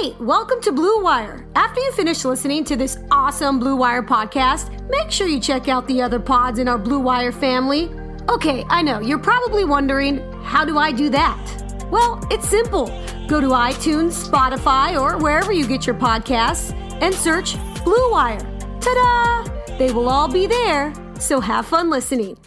Hey, welcome to Blue Wire. After you finish listening to this awesome Blue Wire podcast, make sure you check out the other pods in our Blue Wire family. Okay, I know, you're probably wondering, how do I do that? Well, it's simple. Go to iTunes, Spotify, or wherever you get your podcasts and search Blue Wire. Ta-da! They will all be there, so have fun listening.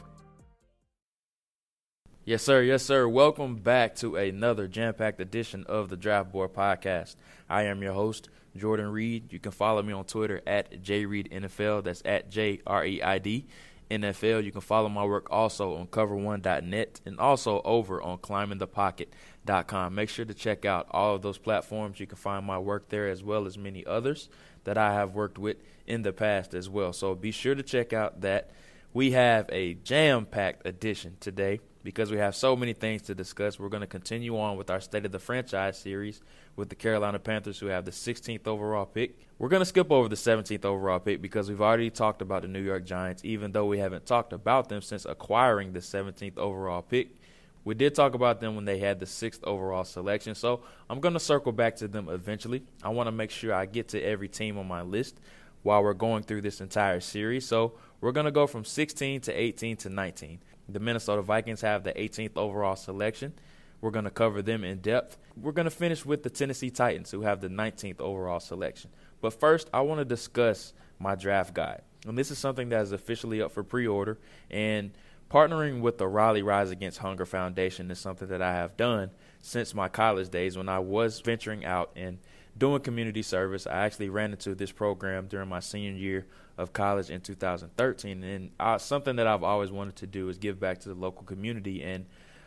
Yes, sir. Yes, sir. Welcome back to another jam-packed edition of the Draft Board Podcast. I am your host, Jordan Reed. You can follow me on Twitter at JReedNFL. That's at J-R-E-I-D NFL. You can follow my work also on cover1.net and also over on climbingthepocket.com. Make sure to check out all of those platforms. You can find my work there as well as many others that I have worked with in the past as well. So be sure to check out that. We have a jam-packed edition today. Because we have so many things to discuss, we're going to continue on with our State of the Franchise series with the Carolina Panthers, who have the 16th overall pick. We're going to skip over the 17th overall pick because we've already talked about the New York Giants, even though we haven't talked about them since acquiring the 17th overall pick. We did talk about them when they had the 6th overall selection, so I'm going to circle back to them eventually. I want to make sure I get to every team on my list while we're going through this entire series, so we're going to go from 16 to 18 to 19. The Minnesota Vikings have the 18th overall selection. We're going to cover them in depth. We're going to finish with the Tennessee Titans, who have the 19th overall selection. But first, I want to discuss my draft guide. And this is something that is officially up for pre-order. And partnering with the Raleigh Rise Against Hunger Foundation is something that I have done since my college days when I was venturing out and doing community service. I actually ran into this program during my senior year of college in 2013, and something that I've always wanted to do is give back to the local community, and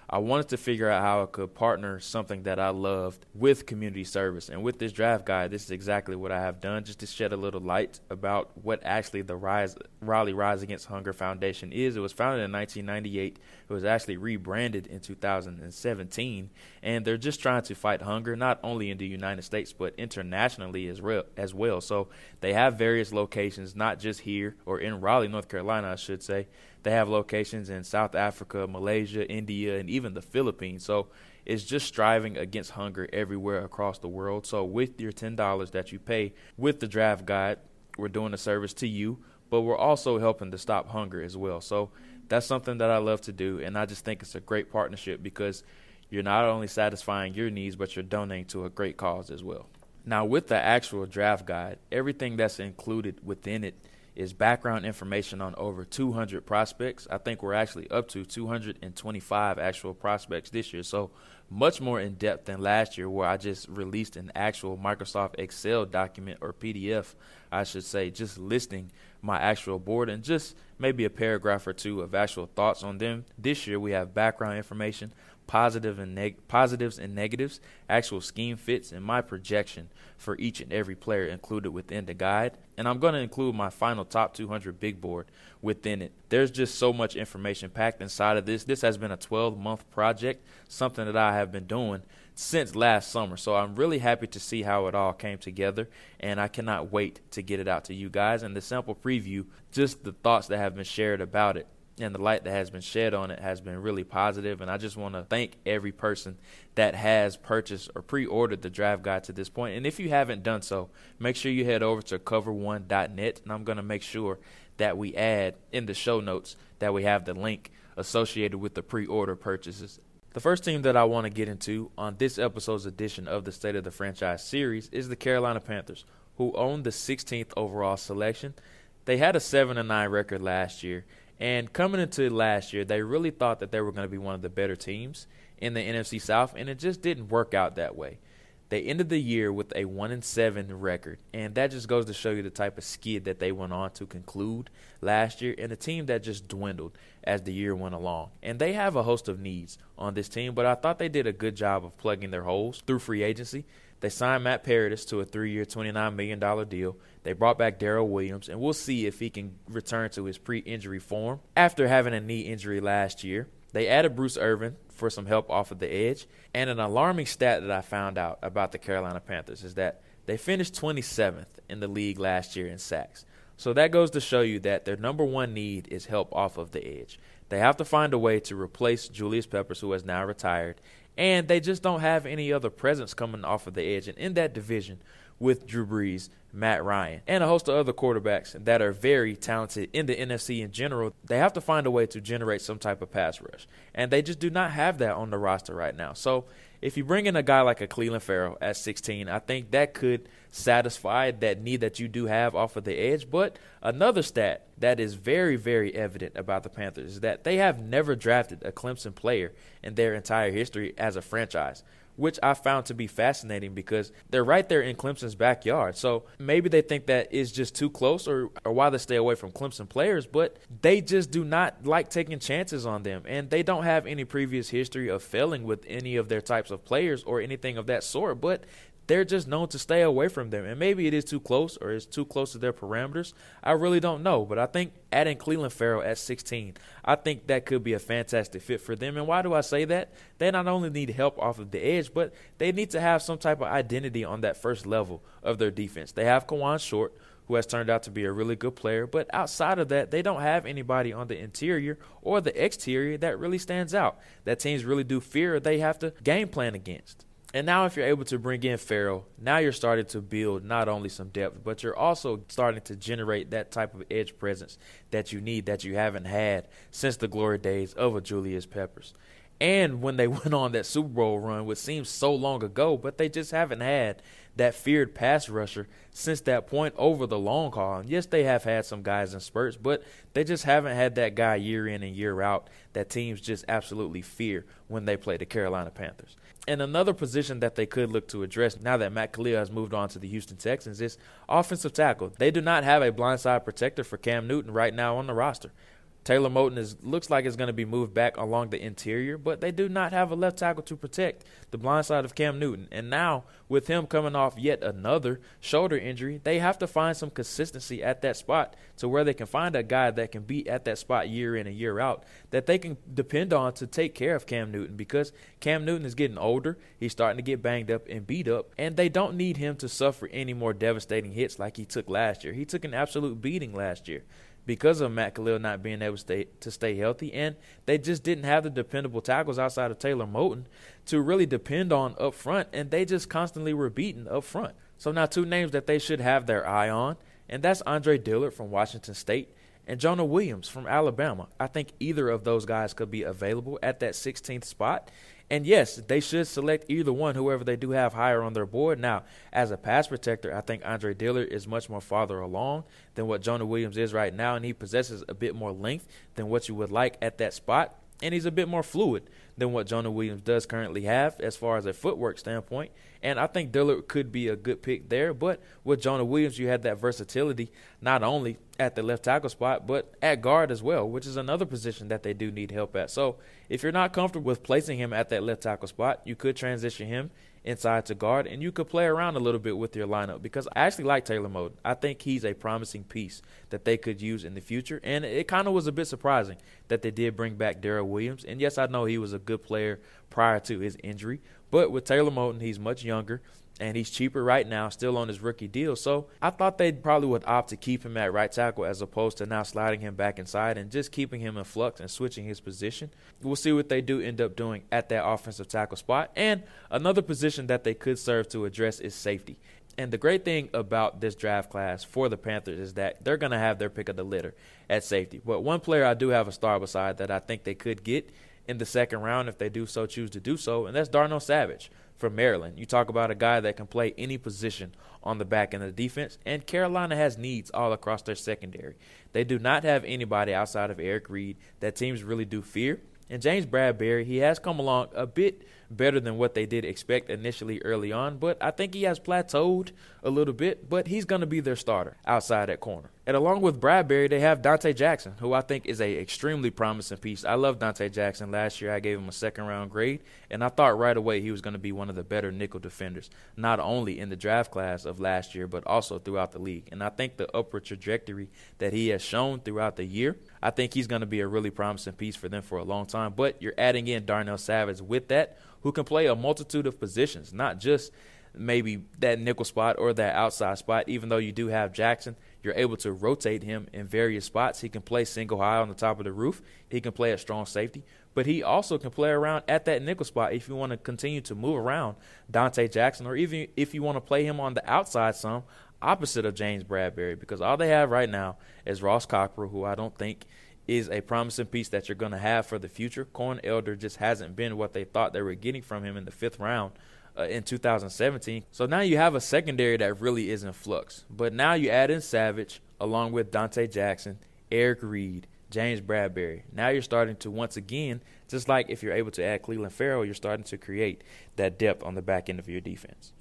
I wanted to figure out how I could partner something that I loved with community service. And with this draft guide, this is exactly what I have done, just to shed a little light about what actually the Raleigh Rise Against Hunger Foundation is. It was founded in 1998. It was actually rebranded in 2017, and they're just trying to fight hunger, not only in the United States, but internationally as well. So they have various locations, not just here or in Raleigh, North Carolina, I should say. They have locations in South Africa, Malaysia, India, and even the Philippines. So it's just striving against hunger everywhere across the world. So with your $10 that you pay with the draft guide, we're doing a service to you, but we're also helping to stop hunger as well. So that's something that I love to do, and I just think it's a great partnership because you're not only satisfying your needs, but you're donating to a great cause as well. Now, with the actual draft guide, everything that's included within it is background information on over 200 prospects. I think we're actually up to 225 actual prospects this year, so much more in-depth than last year, where I just released an actual Microsoft Excel document, or PDF, I should say, just listing my actual board and just maybe a paragraph or two of actual thoughts on them. This year we have background information, positives and negatives, actual scheme fits, and my projection for each and every player included within the guide. And I'm going to include my final top 200 big board within it. There's just so much information packed inside of this. This has been a 12-month project, something that I have been doing since last summer. So I'm really happy to see how it all came together, and I cannot wait to get it out to you guys. And the sample preview, just the thoughts that have been shared about it, and the light that has been shed on it has been really positive, and I just want to thank every person that has purchased or pre-ordered the draft guide to this point. And if you haven't done so, make sure you head over to cover1.net, and I'm going to make sure that we add in the show notes that we have the link associated with the pre-order purchases. The first team that I want to get into on this episode's edition of the State of the Franchise series is the Carolina Panthers, who owned the 16th overall selection. They had a 7-9 record last year, and coming into last year, they really thought that they were going to be one of the better teams in the NFC South, and it just didn't work out that way. They ended the year with a 1-7 record, and that just goes to show you the type of skid that they went on to conclude last year, and a team that just dwindled as the year went along. And they have a host of needs on this team, but I thought they did a good job of plugging their holes through free agency. They signed Matt Paradis to a 3-year, $29 million deal. They brought back Darrell Williams, and we'll see if he can return to his pre-injury form after having a knee injury last year. They added Bruce Irvin for some help off of the edge. And an alarming stat that I found out about the Carolina Panthers is that they finished 27th in the league last year in sacks. So that goes to show you that their number one need is help off of the edge. They have to find a way to replace Julius Peppers, who has now retired, And they just don't have any other presence coming off of the edge. And in that division with Drew Brees, Matt Ryan, and a host of other quarterbacks that are very talented in the NFC in general, they have to find a way to generate some type of pass rush. And they just do not have that on the roster right now. So if you bring in a guy like a Clelin Ferrell at 16, I think that could satisfy that need that you do have off of the edge. But another stat that is very, very evident about the Panthers is that they have never drafted a Clemson player in their entire history as a franchise, which I found to be fascinating because they're right there in Clemson's backyard. So maybe they think that is just too close or why they stay away from Clemson players, but they just do not like taking chances on them. And they don't have any previous history of failing with any of their types of players or anything of that sort, but they're just known to stay away from them. And maybe it is too close or it's too close to their parameters. I really don't know. But I think adding Clelin Ferrell at 16, I think that could be a fantastic fit for them. And why do I say that? They not only need help off of the edge, but they need to have some type of identity on that first level of their defense. They have Kawan Short, who has turned out to be a really good player. But outside of that, they don't have anybody on the interior or the exterior that really stands out, that teams really do fear they have to game plan against. And now if you're able to bring in Ferrell, now you're starting to build not only some depth, but you're also starting to generate that type of edge presence that you need, that you haven't had since the glory days of a Julius Peppers. And when they went on that Super Bowl run, which seems so long ago, but they just haven't had that feared pass rusher since that point over the long haul. And yes, they have had some guys in spurts, but they just haven't had that guy year in and year out that teams just absolutely fear when they play the Carolina Panthers. And another position that they could look to address now that Matt Kalil has moved on to the Houston Texans is offensive tackle. They do not have a blindside protector for Cam Newton right now on the roster. Taylor Moton looks like it's going to be moved back along the interior, but they do not have a left tackle to protect the blind side of Cam Newton. And now, with him coming off yet another shoulder injury, they have to find some consistency at that spot to where they can find a guy that can be at that spot year in and year out that they can depend on to take care of Cam Newton, because Cam Newton is getting older. He's starting to get banged up and beat up, and they don't need him to suffer any more devastating hits like he took last year. He took an absolute beating last year because of Matt Kalil not being able to stay healthy, and they just didn't have the dependable tackles outside of Taylor Moton to really depend on up front, and they just constantly were beaten up front. So now two names that they should have their eye on, and that's Andre Dillard from Washington State and Jonah Williams from Alabama. I think either of those guys could be available at that 16th spot. And yes, they should select either one, whoever they do have higher on their board. Now, as a pass protector, I think Andre Dillard is much more farther along than what Jonah Williams is right now, and he possesses a bit more length than what you would like at that spot, and he's a bit more fluid than what Jonah Williams does currently have as far as a footwork standpoint. And I think Dillard could be a good pick there. But with Jonah Williams, you had that versatility not only at the left tackle spot, but at guard as well, which is another position that they do need help at. So if you're not comfortable with placing him at that left tackle spot, you could transition him inside to guard, and you could play around a little bit with your lineup, because I actually like Taylor Moton. I think he's a promising piece that they could use in the future, and it kind of was a bit surprising that they did bring back Darrell Williams. And yes, I know he was a good player prior to his injury, but with Taylor Moton, he's much younger, and he's cheaper right now, still on his rookie deal. So I thought they probably would opt to keep him at right tackle as opposed to now sliding him back inside and just keeping him in flux and switching his position. We'll see what they do end up doing at that offensive tackle spot. And another position that they could serve to address is safety. And the great thing about this draft class for the Panthers is that they're going to have their pick of the litter at safety. But one player I do have a star beside that I think they could get in the second round if they do so choose to do so, and that's Darnell Savage from Maryland. You talk about a guy that can play any position on the back end of the defense, and Carolina has needs all across their secondary. They do not have anybody outside of Eric Reed that teams really do fear. And James Bradberry, he has come along a bit better than what they did expect initially early on, but I think he has plateaued a little bit, but he's going to be their starter outside at corner. And along with Bradberry, they have Donte Jackson, who I think is a extremely promising piece. I love Donte Jackson. Last year I gave him a second-round grade, and I thought right away he was going to be one of the better nickel defenders, not only in the draft class of last year, but also throughout the league. And I think the upward trajectory that he has shown throughout the year, I think he's going to be a really promising piece for them for a long time. But you're adding in Darnell Savage with that, who can play a multitude of positions, not just maybe that nickel spot or that outside spot. Even though you do have Jackson, you're able to rotate him in various spots. He can play single high on the top of the roof. He can play at strong safety. but he also can play around at that nickel spot if you want to continue to move around Donte Jackson, or even if you want to play him on the outside some, opposite of James Bradberry, because all they have right now is Ross Cockrell, who I don't think is a promising piece that you're going to have for the future. Corn Elder just hasn't been what they thought they were getting from him in the fifth round in 2017. So now you have a secondary that really is in flux. But now you add in Savage along with Donte Jackson, Eric Reed, James Bradberry. Now you're starting to, once again, just like if you're able to add Clelin Ferrell, you're starting to create that depth on the back end of your defense.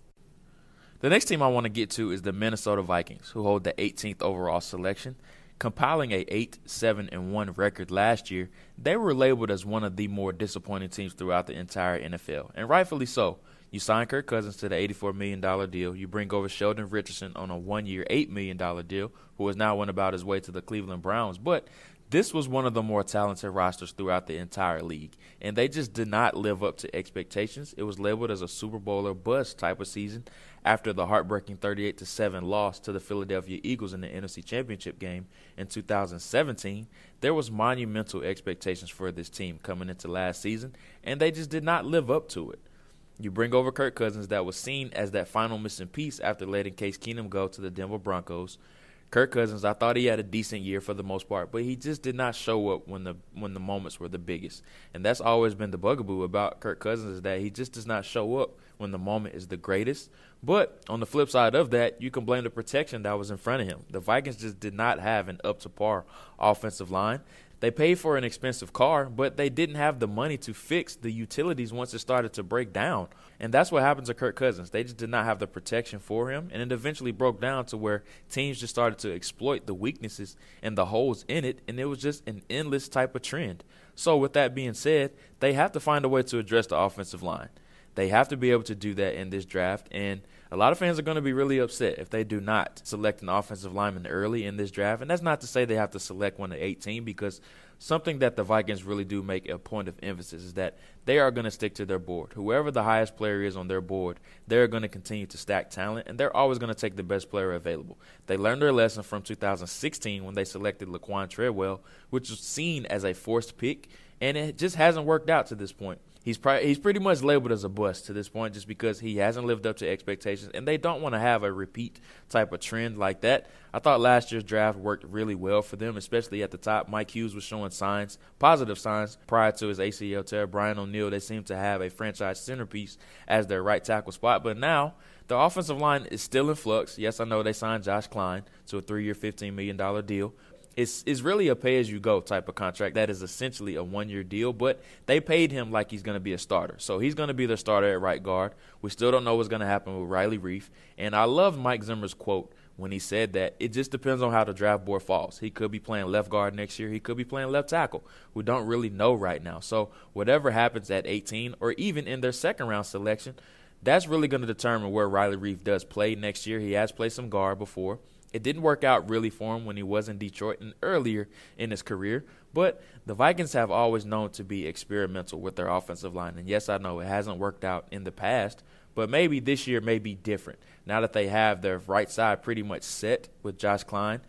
The next team I want to get to is the Minnesota Vikings, who hold the 18th overall selection. Compiling a 8-7-1 record last year, they were labeled as one of the more disappointing teams throughout the entire NFL, and rightfully so. You sign Kirk Cousins to the $84 million deal. You bring over Sheldon Richardson on a one-year $8 million deal, who has now went about his way to the Cleveland Browns. But this was one of the more talented rosters throughout the entire league, and they just did not live up to expectations. It was labeled as a Super Bowl or bust type of season after the heartbreaking 38-7 loss to the Philadelphia Eagles in the NFC Championship game in 2017. There was monumental expectations for this team coming into last season, and they just did not live up to it. You bring over Kirk Cousins, that was seen as that final missing piece after letting Case Keenum go to the Denver Broncos. Kirk Cousins, I thought he had a decent year for the most part, but he just did not show up when the moments were the biggest. And that's always been the bugaboo about Kirk Cousins, is that he just does not show up when the moment is the greatest. But on the flip side of that, you can blame the protection that was in front of him. The Vikings just did not have an up-to-par offensive line. They paid for an expensive car, but they didn't have the money to fix the utilities once it started to break down. And that's what happened to Kirk Cousins. They just did not have the protection for him, and it eventually broke down to where teams just started to exploit the weaknesses and the holes in it, and it was just an endless type of trend. So with that being said, they have to find a way to address the offensive line. They have to be able to do that in this draft, and a lot of fans are going to be really upset if they do not select an offensive lineman early in this draft, and that's not to say they have to select one at 18, because something that the Vikings really do make a point of emphasis is that they are going to stick to their board. Whoever the highest player is on their board, they're going to continue to stack talent, and they're always going to take the best player available. They learned their lesson from 2016 when they selected Laquan Treadwell, which was seen as a forced pick, and it just hasn't worked out to this point. He's pretty much labeled as a bust to this point just because he hasn't lived up to expectations, and they don't want to have a repeat type of trend like that. I thought last year's draft worked really well for them, especially at the top. Mike Hughes was showing signs, positive signs, prior to his ACL tear. Brian O'Neill, they seem to have a franchise centerpiece as their right tackle spot, but now the offensive line is still in flux. Yes, I know they signed Josh Kline to a 3-year, $15 million deal. It's really a pay-as-you-go type of contract that is essentially a one-year deal, but they paid him like he's going to be a starter. So he's going to be their starter at right guard. We still don't know what's going to happen with Riley Reiff. And I love Mike Zimmer's quote when he said that it just depends on how the draft board falls. He could be playing left guard next year. He could be playing left tackle. We don't really know right now. So whatever happens at 18 or even in their second-round selection, that's really going to determine where Riley Reiff does play next year. He has played some guard before. It didn't work out really for him when he was in Detroit and earlier in his career, but the Vikings have always known to be experimental with their offensive line. And yes, I know it hasn't worked out in the past, but maybe this year may be different now that they have their right side pretty much set with Josh Kline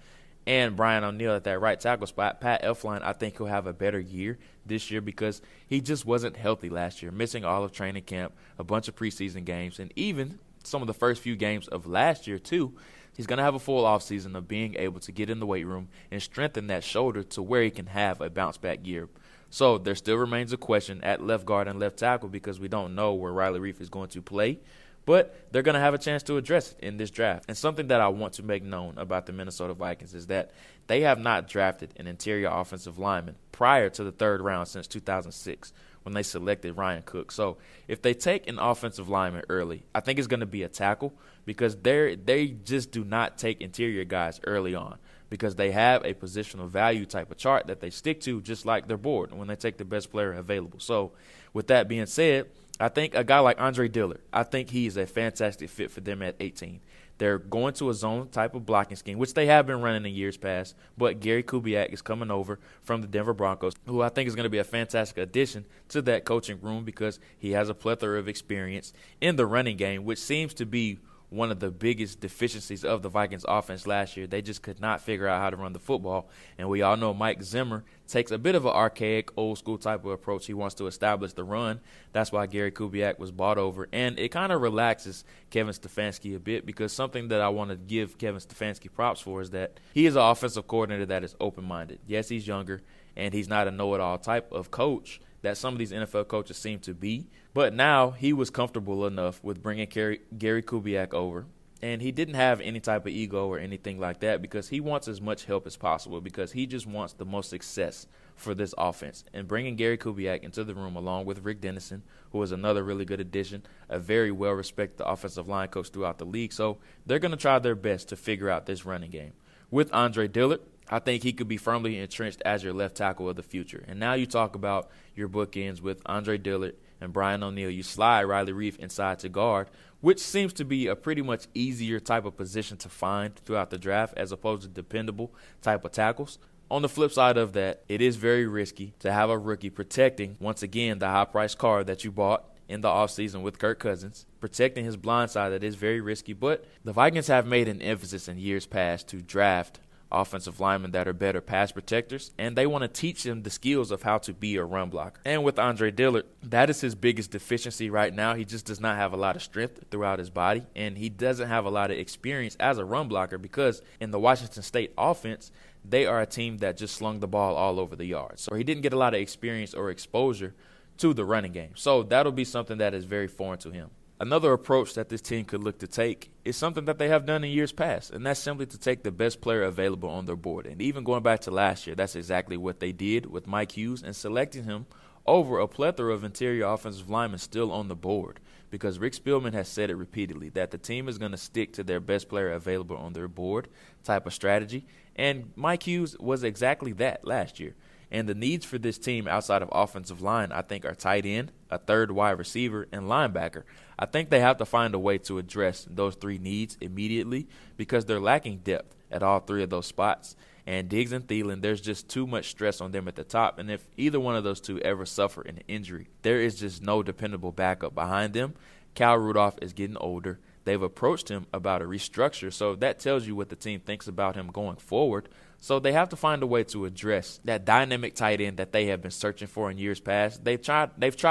and Brian O'Neill at that right tackle spot. Pat Elflein, I think he'll have a better year this year because he just wasn't healthy last year, missing all of training camp, a bunch of preseason games, and even some of the first few games of last year too. He's going to have a full offseason of being able to get in the weight room and strengthen that shoulder to where he can have a bounce-back year. So there still remains a question at left guard and left tackle because we don't know where Riley Reiff is going to play. But they're going to have a chance to address it in this draft. And something that I want to make known about the Minnesota Vikings is that they have not drafted an interior offensive lineman prior to the third round since 2006. When they selected Ryan Cook. So if they take an offensive lineman early, I think it's going to be a tackle because they just do not take interior guys early on because they have a positional value type of chart that they stick to just like their board when they take the best player available. So with that being said, I think a guy like Andre Dillard, I think he is a fantastic fit for them at 18. They're going to a zone type of blocking scheme, which they have been running in years past. But Gary Kubiak is coming over from the Denver Broncos, who I think is going to be a fantastic addition to that coaching room because he has a plethora of experience in the running game, which seems to be one of the biggest deficiencies of the Vikings offense last year. They just could not figure out how to run the football. And we all know Mike Zimmer takes a bit of an archaic, old-school type of approach. He wants to establish the run. That's why Gary Kubiak was bought over. And it kind of relaxes Kevin Stefanski a bit, because something that I want to give Kevin Stefanski props for is that he is an offensive coordinator that is open-minded. Yes, he's younger, and he's not a know-it-all type of coach that some of these NFL coaches seem to be. But now he was comfortable enough with bringing Gary Kubiak over, and he didn't have any type of ego or anything like that, because he wants as much help as possible, because he just wants the most success for this offense. And bringing Gary Kubiak into the room along with Rick Dennison, who is another really good addition, a very well-respected offensive line coach throughout the league. So they're going to try their best to figure out this running game. With Andre Dillard, I think he could be firmly entrenched as your left tackle of the future. And now you talk about your bookends with Andre Dillard and Brian O'Neill. You slide Riley Reiff inside to guard, which seems to be a pretty much easier type of position to find throughout the draft as opposed to dependable type of tackles. On the flip side of that, it is very risky to have a rookie protecting, once again, the high-priced car that you bought in the offseason with Kirk Cousins, protecting his blind side. That is very risky, but the Vikings have made an emphasis in years past to draft offensive linemen that are better pass protectors, and they want to teach them the skills of how to be a run blocker. And with Andre Dillard, that is his biggest deficiency right now. He just does not have a lot of strength throughout his body, and he doesn't have a lot of experience as a run blocker, because in the Washington State offense, they are a team that just slung the ball all over the yard. So he didn't get a lot of experience or exposure to the running game. So that'll be something that is very foreign to him. Another approach that this team could look to take is something that they have done in years past, and that's simply to take the best player available on their board. And even going back to last year, that's exactly what they did with Mike Hughes and selecting him over a plethora of interior offensive linemen still on the board, because Rick Spielman has said it repeatedly that the team is going to stick to their best player available on their board type of strategy. And Mike Hughes was exactly that last year. And the needs for this team outside of offensive line, I think, are tight end, a third wide receiver, and linebacker. I think they have to find a way to address those three needs immediately, because they're lacking depth at all three of those spots. And Diggs and Thielen, there's just too much stress on them at the top. And if either one of those two ever suffer an injury, there is just no dependable backup behind them. Kyle Rudolph is getting older. They've approached him about a restructure, so that tells you what the team thinks about him going forward. So they have to find a way to address that dynamic tight end that they have been searching for in years past. They've tried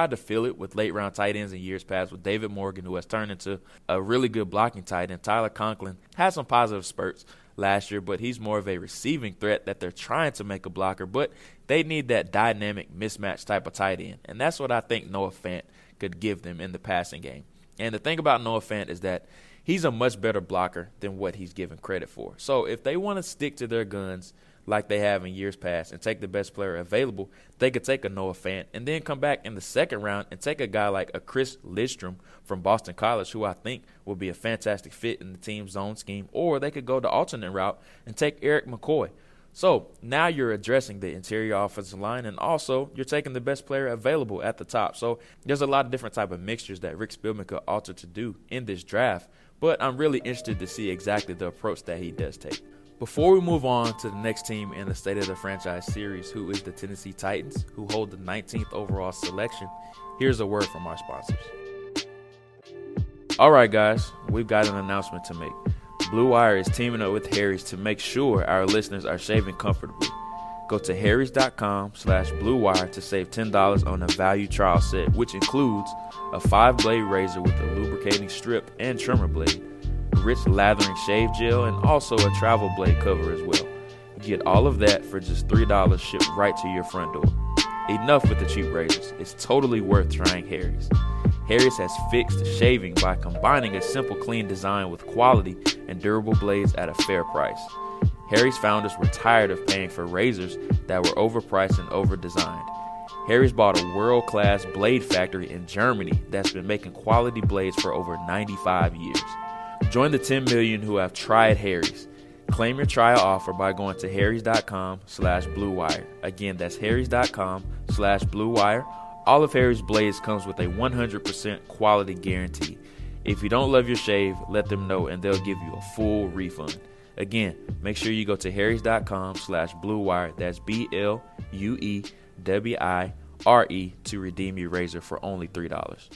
to fill it with late-round tight ends in years past with David Morgan, who has turned into a really good blocking tight end. Tyler Conklin had some positive spurts last year, but he's more of a receiving threat that they're trying to make a blocker. But they need that dynamic mismatch type of tight end, and that's what I think Noah Fant could give them in the passing game. And the thing about Noah Fant is that he's a much better blocker than what he's given credit for. So if they want to stick to their guns like they have in years past and take the best player available, they could take a Noah Fant and then come back in the second round and take a guy like a Chris Lidstrom from Boston College, who I think will be a fantastic fit in the team's zone scheme. Or they could go the alternate route and take Eric McCoy. So now you're addressing the interior offensive line, and also you're taking the best player available at the top. So there's a lot of different type of mixtures that Rick Spielman could alter to do in this draft, but I'm really interested to see exactly the approach that he does take. Before we move on to the next team in the State of the Franchise series, who is the Tennessee Titans, who hold the 19th overall selection, here's a word from our sponsors. All right, guys, we've got an announcement to make. Blue Wire is teaming up with Harry's to make sure our listeners are shaving comfortably. Go to harrys.com/bluewire to save $10 on a value trial set, which includes a 5-blade razor with a lubricating strip and trimmer blade, rich lathering shave gel, and also a travel blade cover as well. You get all of that for just $3 shipped right to your front door. Enough with the cheap razors. It's totally worth trying Harry's. Harry's has fixed shaving by combining a simple, clean design with quality and durable blades at a fair price. Harry's founders were tired of paying for razors that were overpriced and overdesigned. Harry's bought a world-class blade factory in Germany that's been making quality blades for over 95 years. Join the 10 million who have tried Harry's. Claim your trial offer by going to harrys.com/bluewire. Again, that's harrys.com/bluewire. All of Harry's blades comes with a 100% quality guarantee. If you don't love your shave, let them know and they'll give you a full refund. Again, make sure you go to harrys.com/bluewire, that's BLUEWIRE, to redeem your razor for only $3.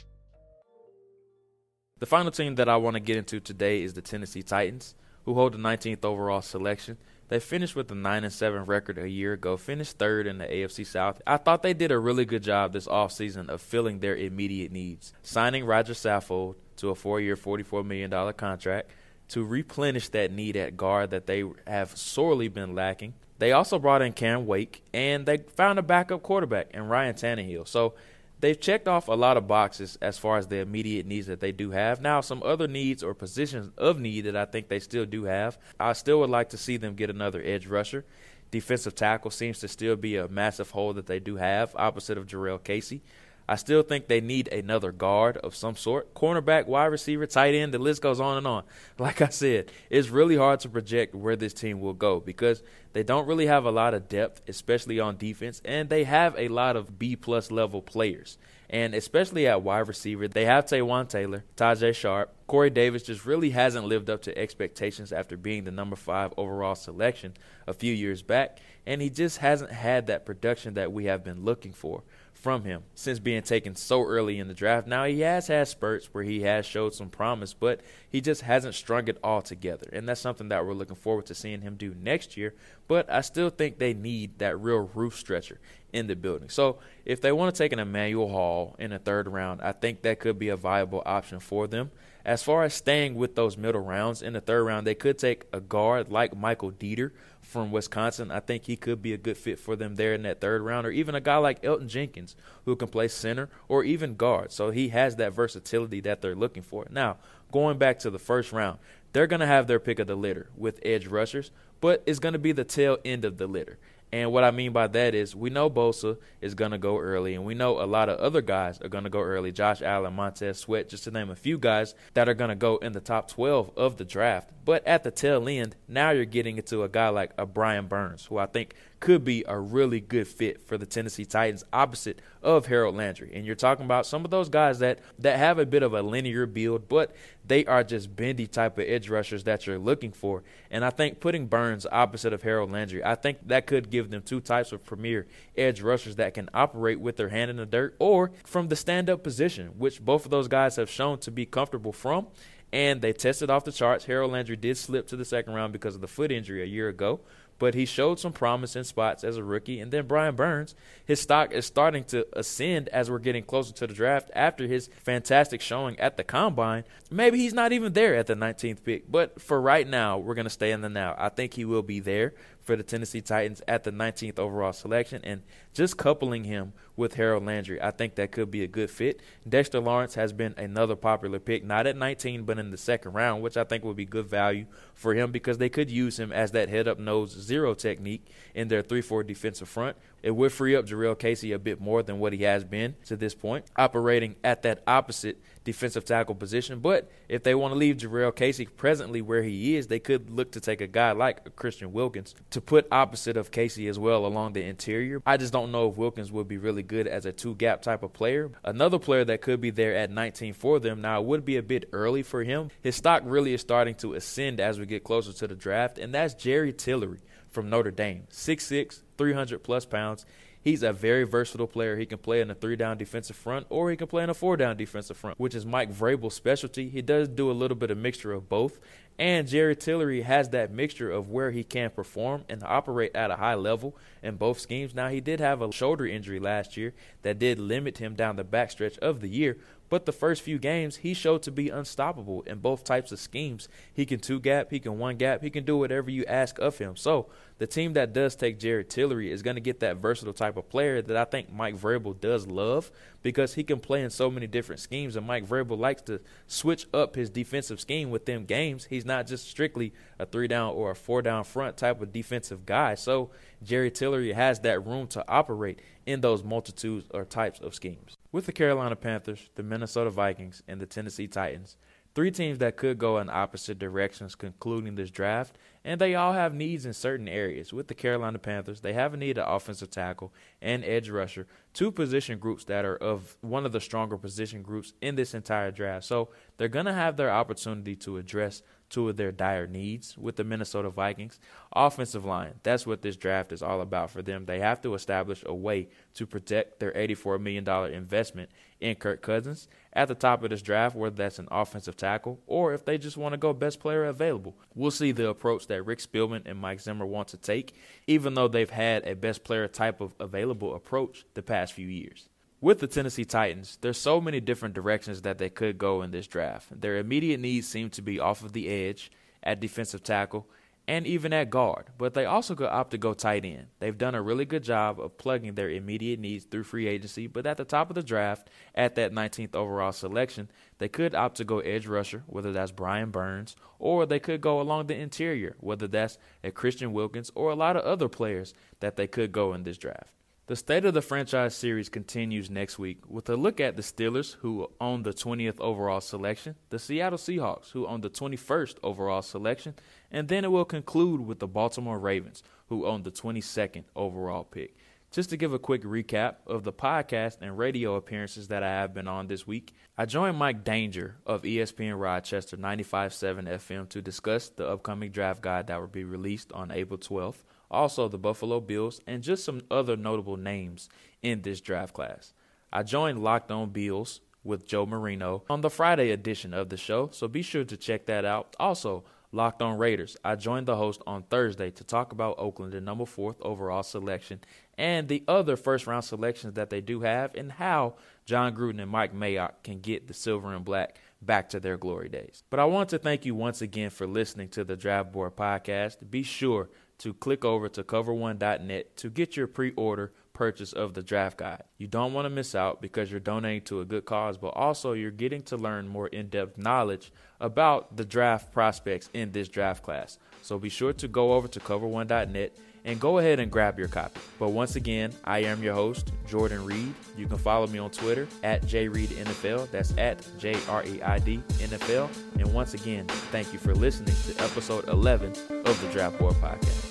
The final team that I want to get into today is the Tennessee Titans, who hold the 19th overall selection. They finished with a 9-7 record a year ago, finished third in the AFC South. I thought they did a really good job this offseason of filling their immediate needs, signing Roger Saffold to a 4-year, $44 million contract to replenish that need at guard that they have sorely been lacking. They also brought in Cam Wake, and they found a backup quarterback in Ryan Tannehill. So they've checked off a lot of boxes as far as the immediate needs that they do have. Now, some other needs or positions of need that I think they still do have. I still would like to see them get another edge rusher. Defensive tackle seems to still be a massive hole that they do have, opposite of Jurrell Casey. I still think they need another guard of some sort. Cornerback, wide receiver, tight end, the list goes on and on. Like I said, it's really hard to project where this team will go because they don't really have a lot of depth, especially on defense, and they have a lot of B-plus level players. And especially at wide receiver, they have Taywan Taylor, Tajay Sharp. Corey Davis just really hasn't lived up to expectations after being the number 5 overall selection a few years back, and he just hasn't had that production that we have been looking for from him since being taken so early in the draft. Now, he has had spurts where he has showed some promise, but he just hasn't strung it all together, and that's something that we're looking forward to seeing him do next year. But I still think they need that real roof stretcher in the building. So if they want to take an Emmanuel Hall in the third round, I think that could be a viable option for them. As far as staying with those middle rounds, in the third round, they could take a guard like Michael Dieter from Wisconsin. I think he could be a good fit for them there in that third round, or even a guy like Elton Jenkins who can play center or even guard. So he has that versatility that they're looking for. Now, going back to the first round, they're going to have their pick of the litter with edge rushers, but it's going to be the tail end of the litter. And what I mean by that is we know Bosa is going to go early, and we know a lot of other guys are going to go early. Josh Allen, Montez Sweat, just to name a few guys that are going to go in the top 12 of the draft. But at the tail end, now you're getting into a guy like a Brian Burns, who I think could be a really good fit for the Tennessee Titans opposite of Harold Landry. And you're talking about some of those guys that have a bit of a linear build, but they are just bendy type of edge rushers that you're looking for. And I think putting Burns opposite of Harold Landry, I think that could give them two types of premier edge rushers that can operate with their hand in the dirt or from the stand-up position, which both of those guys have shown to be comfortable from. And they tested off the charts. Harold Landry did slip to the second round because of the foot injury a year ago, but he showed some promise in spots as a rookie. And then Brian Burns, his stock is starting to ascend as we're getting closer to the draft after his fantastic showing at the Combine. Maybe he's not even there at the 19th pick, but for right now, we're going to stay in the now. I think he will be there for the Tennessee Titans at the 19th overall selection, and just coupling him with Harold Landry, I think that could be a good fit. Dexter Lawrence has been another popular pick, not at 19, but in the second round, which I think would be good value for him because they could use him as that head-up nose zero technique in their 3-4 defensive front. It would free up Jurrell Casey a bit more than what he has been to this point, operating at that opposite defensive tackle position. But if they want to leave Jurrell Casey presently where he is, they could look to take a guy like Christian Wilkins to put opposite of Casey as well along the interior. I just don't know if Wilkins would be really good as a two-gap type of player. Another player that could be there at 19 for them, now it would be a bit early for him. His stock really is starting to ascend as we get closer to the draft, and that's Jerry Tillery from Notre Dame, 6'6", 300-plus pounds. He's a very versatile player. He can play in a 3-down defensive front or he can play in a 4-down defensive front, which is Mike Vrabel's specialty. He does do a little bit of mixture of both, and Jerry Tillery has that mixture of where he can perform and operate at a high level in both schemes. Now, he did have a shoulder injury last year that did limit him down the backstretch of the year, but the first few games, he showed to be unstoppable in both types of schemes. He can two-gap, he can one-gap, he can do whatever you ask of him. So the team that does take Jared Tillery is going to get that versatile type of player that I think Mike Vrabel does love because he can play in so many different schemes, and Mike Vrabel likes to switch up his defensive scheme with them games. He's not just strictly a 3-down or a 4-down front type of defensive guy. So Jerry Tillery has that room to operate in those multitudes or types of schemes. With the Carolina Panthers, the Minnesota Vikings, and the Tennessee Titans, three teams that could go in opposite directions concluding this draft, and they all have needs in certain areas. With the Carolina Panthers, they have a need at offensive tackle and edge rusher two position groups that are of one of the stronger position groups in this entire draft. So they're going to have their opportunity to address two of their dire needs with the Minnesota Vikings. Offensive line, that's what this draft is all about for them. They have to establish a way to protect their $84 million investment in Kirk Cousins at the top of this draft, whether that's an offensive tackle or if they just want to go best player available. We'll see the approach that Rick Spielman and Mike Zimmer want to take, even though they've had a best player type of available approach the past few years. With the Tennessee Titans, there's so many different directions that they could go in this draft. Their immediate needs seem to be off of the edge, at defensive tackle, and even at guard, but they also could opt to go tight end. They've done a really good job of plugging their immediate needs through free agency, but at the top of the draft, at that 19th overall selection, they could opt to go edge rusher, whether that's Brian Burns, or they could go along the interior, whether that's a Christian Wilkins or a lot of other players that they could go in this draft. The State of the Franchise series continues next week with a look at the Steelers, who own the 20th overall selection, the Seattle Seahawks, who own the 21st overall selection, and then it will conclude with the Baltimore Ravens, who own the 22nd overall pick. Just to give a quick recap of the podcast and radio appearances that I have been on this week, I joined Mike Danger of ESPN Rochester 95.7 FM to discuss the upcoming draft guide that will be released on April 12th. Also the Buffalo Bills, and just some other notable names in this draft class. I joined Locked On Bills with Joe Marino on the Friday edition of the show, so be sure to check that out. Also, Locked On Raiders. I joined the host on Thursday to talk about Oakland, the number 4th overall selection, and the other first-round selections that they do have and how John Gruden and Mike Mayock can get the silver and black back to their glory days. But I want to thank you once again for listening to the Draft Board Podcast. Be sure to click over to cover1.net to get your pre-order purchase of the draft guide. You don't want to miss out because you're donating to a good cause, but also you're getting to learn more in-depth knowledge about the draft prospects in this draft class. So be sure to go over to cover1.net and go ahead and grab your copy. But once again, I am your host, Jordan Reed. You can follow me on Twitter at JReedNFL. That's at JReedNFL. And once again, thank you for listening to episode 11 of the Draft Board Podcast.